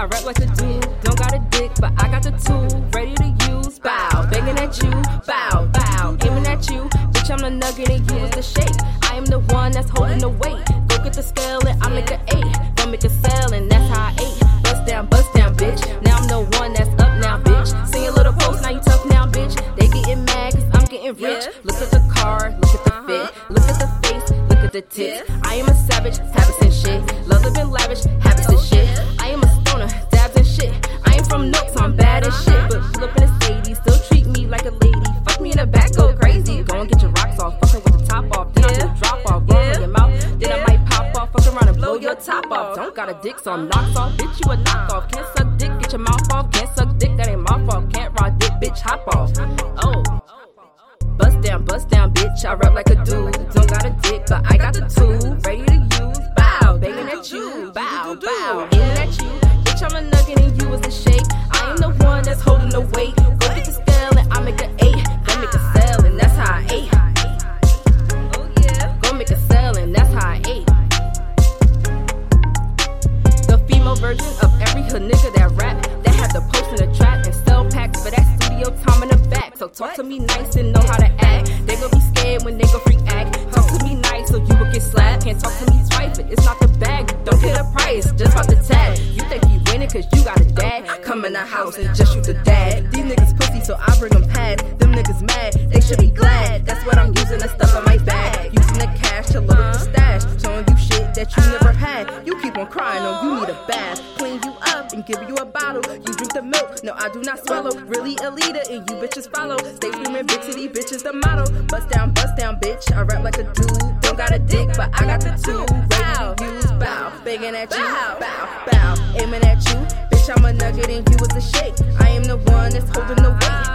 I rap like a dude. Don't got a dick, but I got the tool ready to use. Bow, banging at you. Bow, bow, aiming at you. Bitch, I'm the nugget and you is the shake. I am the one that's holding the weight. Go get the scale and I make an eight. Don't make a sale and that's how I ate. Bust down, bitch. Now I'm the one that's up now, bitch. Sing your little post, now you tough now, bitch. They getting mad cause I'm getting rich. Look at the car, look at the fit. Look at the face, look at the tits. I am a savage, habits and shit. Love have been lavish, habits and shit. I am a stoner, dabs and shit. I ain't from Nook, so I'm bad as shit. But pull up in a Sadie, still treat me like a lady. Fuck me in the back, go crazy. Go and get your rocks off, fucking with the top off. Then I do drop off, run in your mouth. Then I might pop off, fuck around and blow your top off. Don't got a dick, so I'm knocked off. Bitch, you a knockoff. Can't suck dick, get your mouth off. Can't suck dick, that ain't my fault. Can't raw dick, bitch, hop off. Oh. Bust down, bitch, I rap like a dude. Don't got a dick, but I got the tool ready to use. Bow, banging at you. Bow, bow, aiming at you. Bitch, I'm a nugget and you is the shake. I am the one that's holding the weight. Go get the scale and I make an eight. Go make a sell and that's how I ate. Oh yeah. Go make a sell and that's how I ate. The female version of every hood nigga that rap, that had the post in the trap and sell packs for that studio time in the back. So talk to me nice and know how to act. They gon' be scared when they gon' freak act. Talk to me nice so you will get slapped. Can't talk to me twice, but it's not the bag. Don't get a price, just about the tag. You think you winning cause you got a dad. Come in the house and just shoot the dad. These niggas pussy so I bring them pads. Them niggas mad, they should be glad. That's what I'm using, the stuff in my bag. Using the cash to load up the stash. Showing you shit that you never had. You keep on crying, oh you need a bath. Clean you up and give you a bottle. You drink the milk, no I do not swallow. Really a leader and you bitches follow. Stay screaming big city, bitches the motto. Bust down, bitch. I rap like a dude. Don't got a dick, but I got the tool. Bow, bow, banging at you. Bow, bow, aiming at you. Bitch, I'm a nugget and you is a shake. I am the one that's holding the weight.